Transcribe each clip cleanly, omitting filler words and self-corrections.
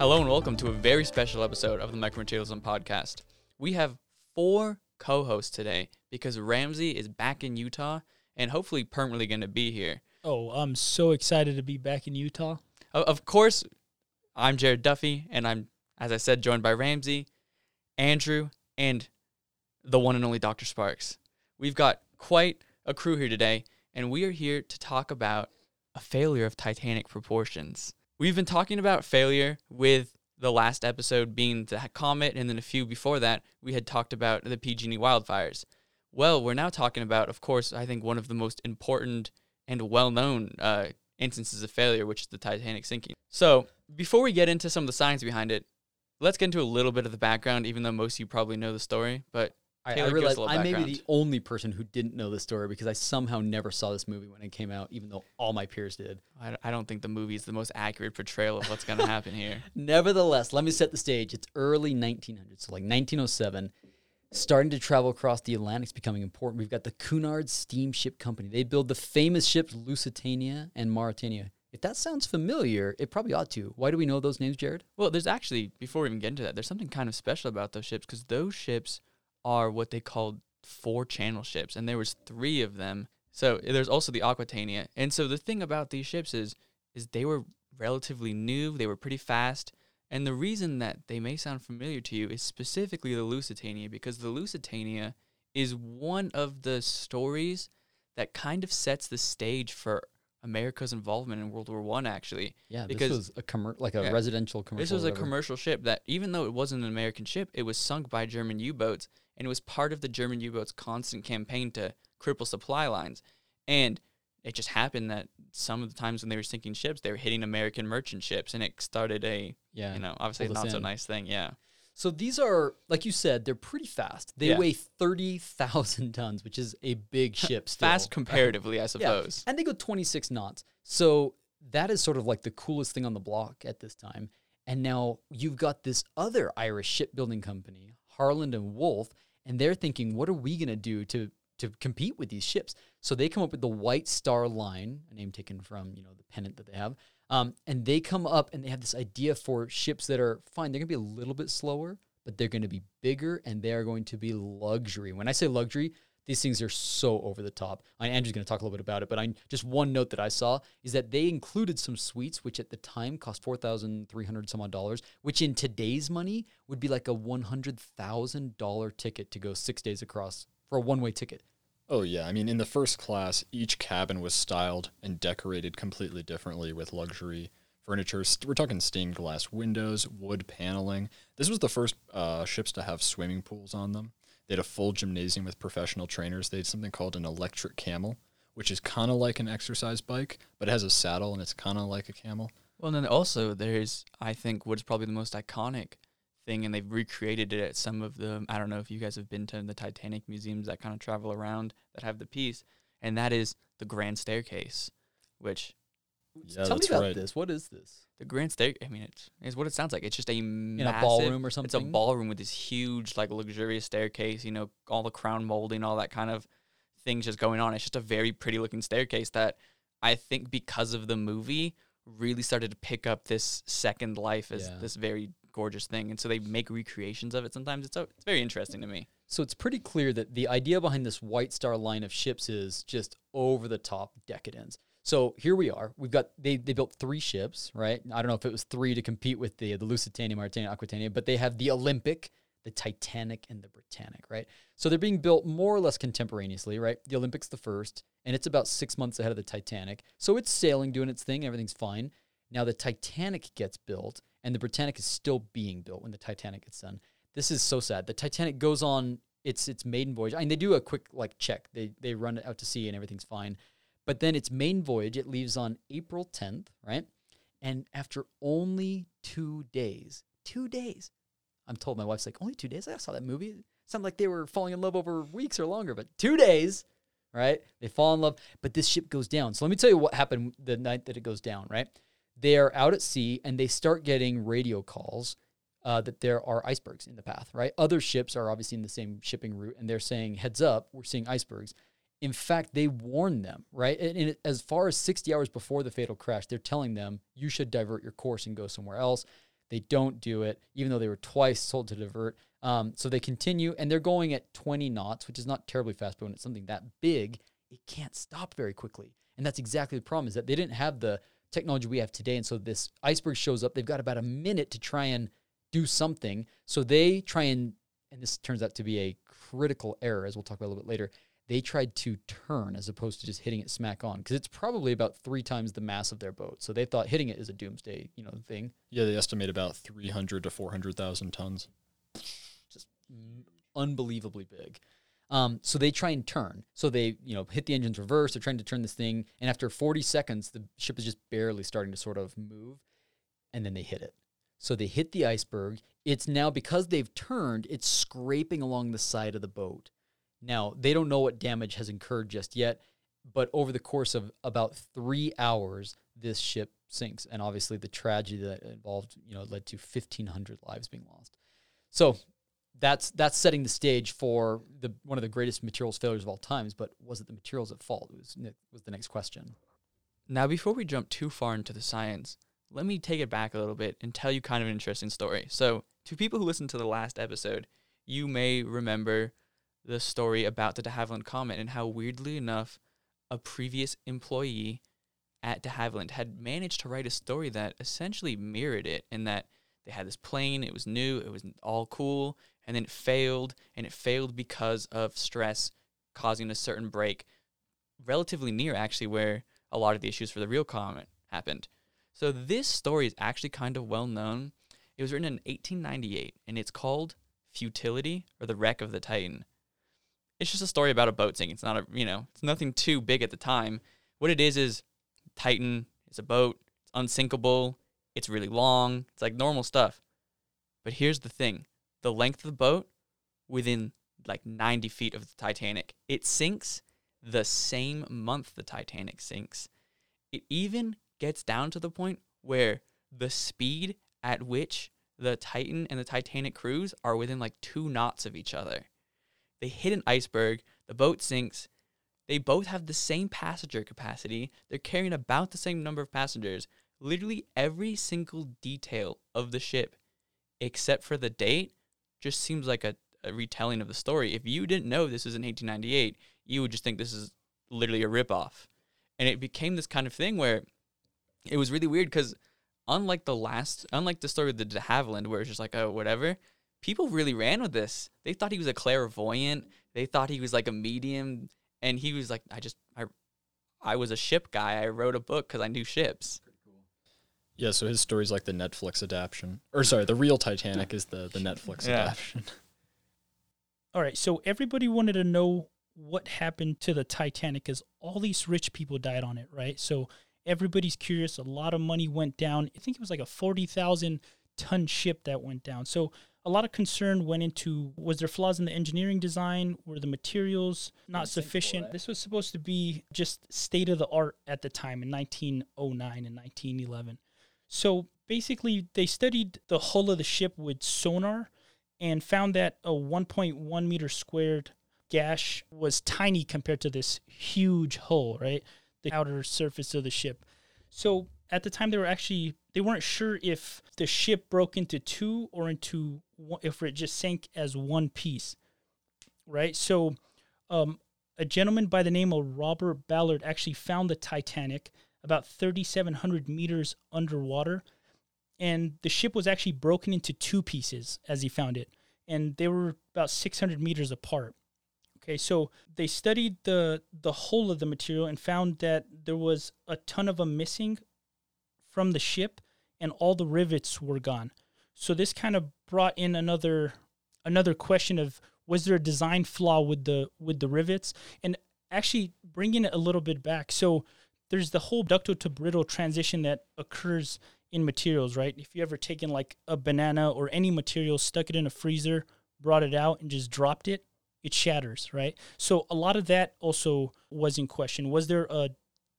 Hello and welcome to a very special episode of the Micromaterialism Podcast. We have four co-hosts today because Ramsey is back in Utah and hopefully permanently going to be here. Oh, I'm so excited to be back in Utah. Of course, I'm Jared Duffy, and I'm, as I said, joined by Ramsey, Andrew, and the one and only Dr. Sparks. We've got quite a crew here today, and we are here to talk about a failure of Titanic proportions. We've been talking about failure with the last episode being the comet, and then a few before that, we had talked about the PG&E wildfires. Well, we're now talking about, of course, I think one of the most important and well-known instances of failure, which is the Titanic sinking. So before we get into some of the science behind it, let's get into a little bit of the background, even though most of you probably know the story. But I realize I may be the only person who didn't know this story because I somehow never saw this movie when it came out, even though all my peers did. I don't think the movie is the most accurate portrayal of what's going to happen here. Nevertheless, let me set the stage. It's early 1900s, so like 1907, starting to travel across the Atlantic is becoming important. We've got the Cunard Steamship Company. They build the famous ships Lusitania and Mauritania. If that sounds familiar, it probably ought to. Why do we know those names, Jared? Well, there's actually, before we even get into that, there's something kind of special about those ships because those ships are what they called four-channel ships, and there was three of them. So there's also the Aquitania. And so the thing about these ships is they were relatively new, they were pretty fast, and the reason that they may sound familiar to you is specifically the Lusitania, because the Lusitania is one of the stories that kind of sets the stage for America's involvement in World War I, actually. Yeah, because this was a residential commercial. This was a commercial ship that, even though it wasn't an American ship, it was sunk by German U-boats, and it was part of the German U-boats' constant campaign to cripple supply lines. And it just happened that some of the times when they were sinking ships, they were hitting American merchant ships, and it started obviously not-so-nice thing, yeah. So these are, like you said, they're pretty fast. They weigh 30,000 tons, which is a big ship still. Fast comparatively, I suppose. Yeah. And they go 26 knots. So that is sort of like the coolest thing on the block at this time. And now you've got this other Irish shipbuilding company, Harland and Wolff, and they're thinking, what are we going to do to compete with these ships? So they come up with the White Star Line, a name taken from the pennant that they have. And they come up and they have this idea for ships that are fine. They're going to be a little bit slower, but they're going to be bigger and they are going to be luxury. When I say luxury, these things are so over the top. Andrew's going to talk a little bit about it, but just one note that I saw is that they included some suites, which at the time cost $4,300 some odd, which in today's money would be like a $100,000 ticket to go 6 days across for a one-way ticket. Oh, yeah. I mean, in the first class, each cabin was styled and decorated completely differently with luxury furniture. We're talking stained glass windows, wood paneling. This was the first ships to have swimming pools on them. They had a full gymnasium with professional trainers. They had something called an electric camel, which is kind of like an exercise bike, but it has a saddle and it's kind of like a camel. Well, and then also there's, I think, what's probably the most iconic thing, and they've recreated it at some of the, I don't know if you guys have been to the Titanic museums that kind of travel around that have the piece, and that is the Grand Staircase, which... Yeah, tell me about this. What is this? The Grand Staircase, I mean, it's what it sounds like. It's just a ballroom or something? It's a ballroom with this huge, luxurious staircase, all the crown molding, all that kind of things just going on. It's just a very pretty-looking staircase that I think because of the movie really started to pick up this second life as this very gorgeous thing, and so they make recreations of it sometimes. It's very interesting to me. So it's pretty clear that the idea behind this White Star Line of ships is just over the top decadence. So here we are. We've got they built three ships, right? I don't know if it was three to compete with the Lusitania, Mauritania, Aquitania, but they have the Olympic, the Titanic, and the Britannic, right? So they're being built more or less contemporaneously, right? The Olympic's the first, and it's about 6 months ahead of the Titanic. So it's sailing, doing its thing, everything's fine. Now the Titanic gets built, and the Britannic is still being built when the Titanic gets done. This is so sad. The Titanic goes on its maiden voyage. I mean, they do a quick check. They run it out to sea and everything's fine. But then its main voyage, it leaves on April 10th, right? And after only 2 days, I'm told, my wife's like, only 2 days? I saw that movie. It sounded like they were falling in love over weeks or longer, but 2 days, right? They fall in love, but this ship goes down. So let me tell you what happened the night that it goes down, right? They are out at sea, and they start getting radio calls that there are icebergs in the path, right? Other ships are obviously in the same shipping route, and they're saying, heads up, we're seeing icebergs. In fact, they warn them, right? And as far as 60 hours before the fatal crash, they're telling them, you should divert your course and go somewhere else. They don't do it, even though they were twice told to divert. So they continue, and they're going at 20 knots, which is not terribly fast, but when it's something that big, it can't stop very quickly. And that's exactly the problem, is that they didn't have the technology we have today. And so this iceberg shows up. They've got about a minute to try and do something. So they try and this turns out to be a critical error, as we'll talk about a little bit later. They tried to turn as opposed to just hitting it smack on, because it's probably about 3 times the mass of their boat. So they thought hitting it is a doomsday, thing. Yeah, they estimate about 300 to 400,000 tons. Just unbelievably big. So they try and turn. So they, hit the engines reverse. They're trying to turn this thing. And after 40 seconds, the ship is just barely starting to sort of move. And then they hit it. So they hit the iceberg. It's now, because they've turned, it's scraping along the side of the boat. Now, they don't know what damage has incurred just yet, but over the course of about 3 hours, this ship sinks. And obviously the tragedy that involved, led to 1,500 lives being lost. So that's setting the stage for one of the greatest materials failures of all times. But was it the materials at fault? It was the next question. Now, before we jump too far into the science, let me take it back a little bit and tell you kind of an interesting story. So to people who listened to the last episode, you may remember the story about the De Havilland Comet and how, weirdly enough, a previous employee at De Havilland had managed to write a story that essentially mirrored it, in that they had this plane, it was new, it was all cool, and then it failed, and it failed because of stress causing a certain break, relatively near, actually, where a lot of the issues for the real comet happened. So this story is actually kind of well-known. It was written in 1898, and it's called Futility or The Wreck of the Titan. It's just a story about a boat sinking. It's not it's nothing too big at the time. What it is Titan. It's a boat. It's unsinkable. It's really long. It's like normal stuff. But here's the thing. The length of the boat, within like 90 feet of the Titanic, it sinks the same month the Titanic sinks. It even gets down to the point where the speed at which the Titan and the Titanic cruise are within like 2 knots of each other. They hit an iceberg, the boat sinks, they both have the same passenger capacity, they're carrying about the same number of passengers, literally every single detail of the ship, except for the date, just seems like a retelling of the story. If you didn't know this was in 1898, you would just think this is literally a ripoff. And it became this kind of thing where it was really weird, because unlike the story of the De Havilland, where it's just like, oh, whatever, people really ran with this. They thought he was a clairvoyant. They thought he was like a medium. And he was like, I was a ship guy. I wrote a book because I knew ships. Pretty cool. Yeah, so his story's like the Netflix adaptation. Or sorry, the real Titanic is the Netflix adaptation. All right, so everybody wanted to know what happened to the Titanic, because all these rich people died on it, right? So everybody's curious. A lot of money went down. I think it was like a 40,000-ton ship that went down. So a lot of concern went into, was there flaws in the engineering design? Were the materials not sufficient? This was supposed to be just state-of-the-art at the time in 1909 and 1911. So basically, they studied the hull of the ship with sonar and found that a 1.1 meter squared gash was tiny compared to this huge hull, right? The outer surface of the ship. So at the time, they weren't sure if the ship broke into two or into one, if it just sank as one piece, right? So a gentleman by the name of Robert Ballard actually found the Titanic about 3,700 meters underwater, and the ship was actually broken into 2 pieces as he found it, and they were about 600 meters apart. Okay, so they studied the whole of the material and found that there was a ton of them missing from the ship, and all the rivets were gone. So this kind of brought in another question of, was there a design flaw with the rivets? And actually bringing it a little bit back, so there's the whole ductile to brittle transition that occurs in materials, right? If you ever taken like a banana or any material, stuck it in a freezer, brought it out and just dropped it, it shatters, right? So a lot of that also was in question. Was there a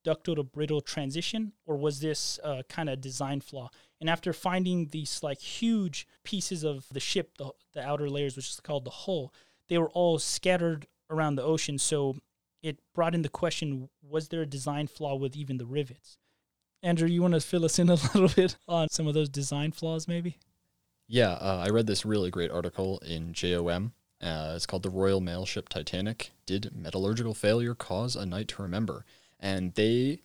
ductile to brittle transition, or was this kind of design flaw? And after finding these like huge pieces of the ship, the outer layers, which is called the hull, they were all scattered around the ocean. So it brought in the question, was there a design flaw with even the rivets? Andrew, you want to fill us in a little bit on some of those design flaws, maybe? Yeah, I read this really great article in JOM. It's called The Royal Mail Ship Titanic. Did Metallurgical Failure Cause a Night to Remember? And they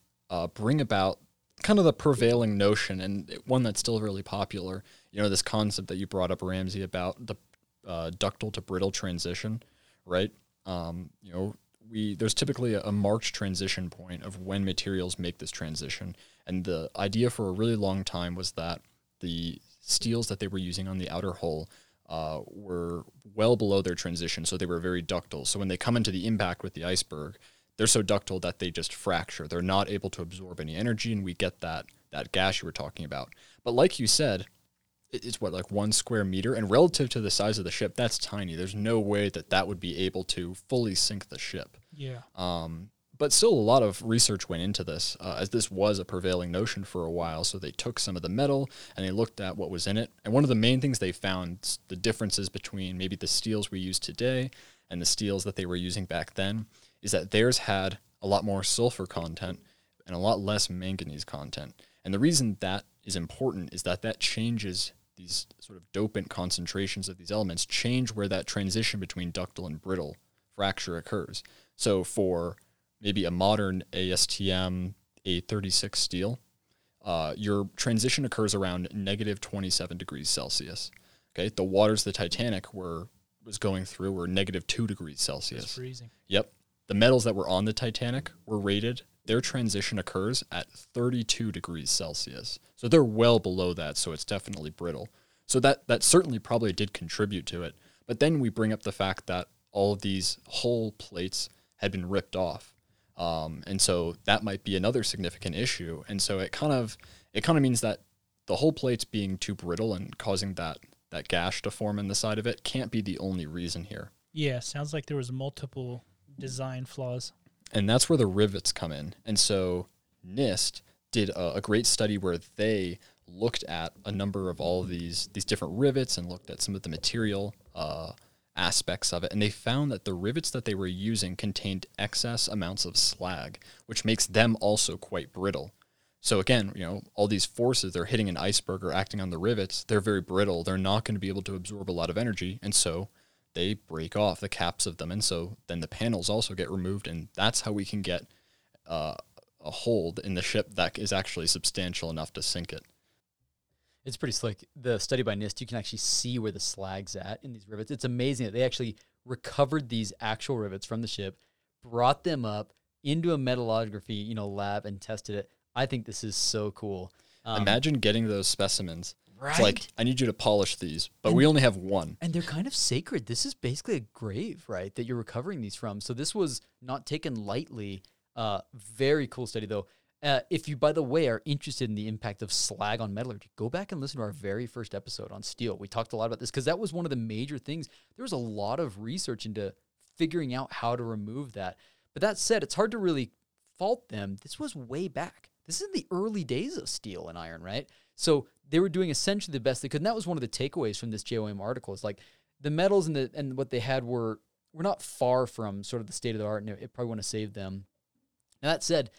bring about kind of the prevailing notion, and one that's still really popular, you know, this concept that you brought up, Ramsey, about the ductile to brittle transition, right? You know, there's typically a marked transition point of when materials make this transition. And the idea for a really long time was that the steels that they were using on the outer hull were well below their transition, so they were very ductile. So when they come into the impact with the iceberg, they're so ductile that they just fracture. They're not able to absorb any energy, and we get that gas you were talking about. But like you said, it's what, like 1 square meter? And relative to the size of the ship, that's tiny. There's no way that would be able to fully sink the ship. Yeah. But still a lot of research went into this, as this was a prevailing notion for a while. So they took some of the metal and they looked at what was in it. And one of the main things they found, the differences between maybe the steels we use today and the steels that they were using back then, is that theirs had a lot more sulfur content and a lot less manganese content. And the reason that is important is that changes these sort of dopant concentrations of these elements, change where that transition between ductile and brittle fracture occurs. So for maybe a modern ASTM A36 steel, your transition occurs around negative 27 degrees Celsius. Okay, the waters the Titanic was going through were negative 2 degrees Celsius. That's freezing. Yep. The metals that were on the Titanic were rated, their transition occurs at 32 degrees Celsius. So they're well below that, so it's definitely brittle. So that certainly probably did contribute to it. But then we bring up the fact that all of these hull plates had been ripped off. And so that might be another significant issue. And so it kind of means that the hull plates being too brittle and causing that gash to form in the side of it can't be the only reason here. Yeah, sounds like there was multiple design flaws. And that's where the rivets come in. And so NIST did a great study where they looked at a number of all of these different rivets and looked at some of the material aspects of it. And they found that the rivets that they were using contained excess amounts of slag, which makes them also quite brittle. So again, you know, all these forces, they're hitting an iceberg or acting on the rivets. They're very brittle. They're not going to be able to absorb a lot of energy. And so they break off the caps of them. And so then the panels also get removed. And that's how we can get a hold in the ship that is actually substantial enough to sink it. It's pretty slick. The study by NIST, you can actually see where the slag's at in these rivets. It's amazing that they actually recovered these actual rivets from the ship, brought them up into a metallurgy, lab and tested it. I think this is so cool. Imagine getting those specimens. Right. It's like, I need you to polish these, but we only have one. And they're kind of sacred. This is basically a grave, right, that you're recovering these from. So this was not taken lightly. Very cool study, though. If you, by the way, are interested in the impact of slag on metallurgy, go back and listen to our very first episode on steel. We talked a lot about this because that was one of the major things. There was a lot of research into figuring out how to remove that. But that said, it's hard to really fault them. This was way back. This is the early days of steel and iron, right? So they were doing essentially the best they could. And that was one of the takeaways from this JOM article. It's like the metals and what they had were not far from sort of the state of the art, and it probably want to save them. Now that said,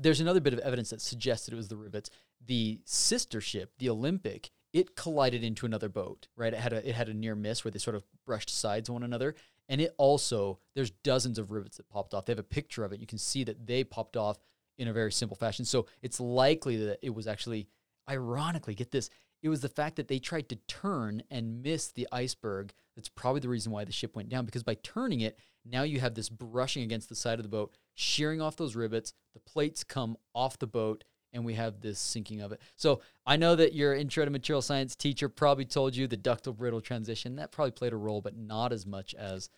there's another bit of evidence that suggested it was the rivets. The sister ship, the Olympic, it collided into another boat, right? It had a near miss where they sort of brushed sides one another. And it also, there's dozens of rivets that popped off. They have a picture of it. You can see that they popped off in a very simple fashion. So it's likely that it was actually, ironically, get this, it was the fact that they tried to turn and miss the iceberg. That's probably the reason why the ship went down, because by turning it, now you have this brushing against the side of the boat, shearing off those rivets, the plates come off the boat, and we have this sinking of it. So I know that your intro to material science teacher probably told you the ductile brittle transition, that probably played a role, but not as much as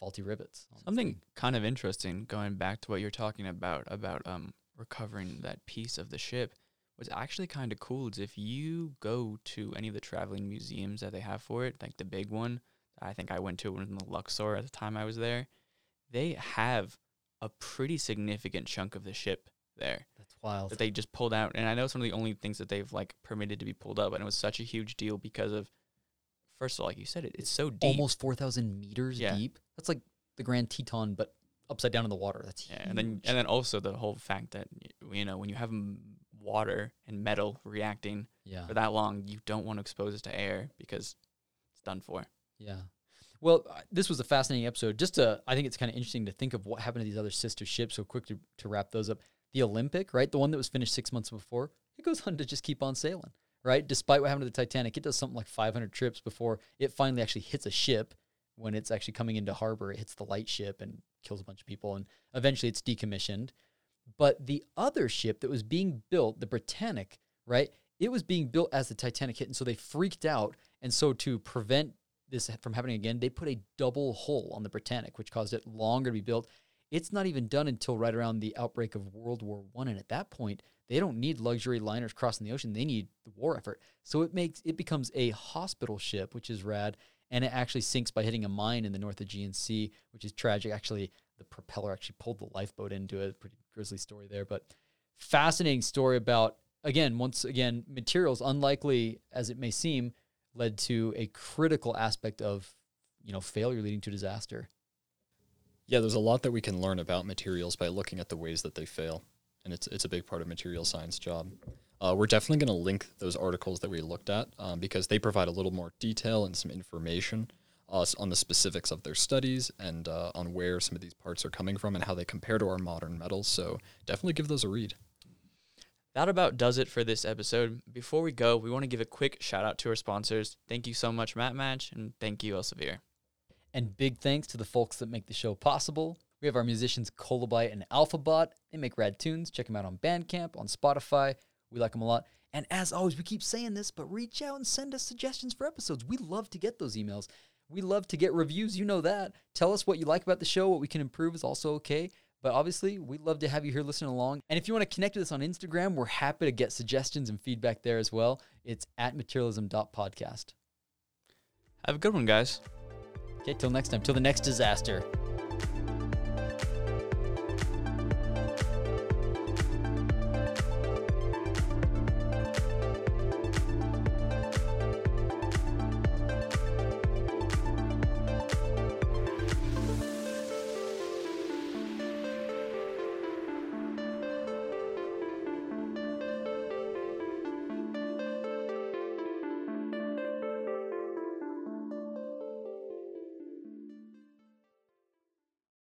faulty rivets. Honestly. Something kind of interesting, going back to what you're talking about recovering that piece of the ship, what's actually kind of cool is if you go to any of the traveling museums that they have for it, like the big one, I think I went to one in the Luxor at the time I was there, they have a pretty significant chunk of the ship there. That's wild. That they just pulled out. And I know it's one of the only things that they've like permitted to be pulled up. And it was such a huge deal because of, first of all, like you said, it's so deep. Almost 4,000 meters deep. That's like the Grand Teton, but upside down in the water. That's huge. And then also the whole fact that, you know, when you have water and metal reacting for that long, you don't want to expose it to air because it's done for. Yeah. Well, this was a fascinating episode. Just to, I think it's kind of interesting to think of what happened to these other sister ships. So quick to wrap those up. The Olympic, right? The one that was finished 6 months before, it goes on to just keep on sailing, right? Despite what happened to the Titanic, it does something like 500 trips before it finally actually hits a ship. When it's actually coming into harbor, it hits the lightship and kills a bunch of people, and eventually it's decommissioned. But the other ship that was being built, the Britannic, right? It was being built as the Titanic hit, and so they freaked out. And so to prevent this from happening again, they put a double hull on the Britannic, which caused it longer to be built. It's not even done until right around the outbreak of World War I, and at that point, they don't need luxury liners crossing the ocean. They need the war effort. So it becomes a hospital ship, which is rad, and it actually sinks by hitting a mine in the North Aegean Sea, which is tragic. Actually, the propeller actually pulled the lifeboat into it. Pretty grisly story there, but fascinating story about, again, once again, materials, unlikely as it may seem, led to a critical aspect of, you know, failure leading to disaster. Yeah, there's a lot that we can learn about materials by looking at the ways that they fail, and it's a big part of material science job. We're definitely going to link those articles that we looked at because they provide a little more detail and some information on the specifics of their studies and on where some of these parts are coming from and how they compare to our modern metals. So definitely give those a read. That about does it for this episode. Before we go, we want to give a quick shout out to our sponsors. Thank you so much, MapMatch, and thank you, Elsevier. And big thanks to the folks that make the show possible. We have our musicians, Kolobite and Alphabot. They make rad tunes. Check them out on Bandcamp, on Spotify. We like them a lot. And as always, we keep saying this, but reach out and send us suggestions for episodes. We love to get those emails. We love to get reviews. You know that. Tell us what you like about the show. What we can improve is also okay. But obviously, we'd love to have you here listening along. And if you want to connect with us on Instagram, we're happy to get suggestions and feedback there as well. It's @materialism.podcast. Have a good one, guys. Okay, till next time. Till the next disaster.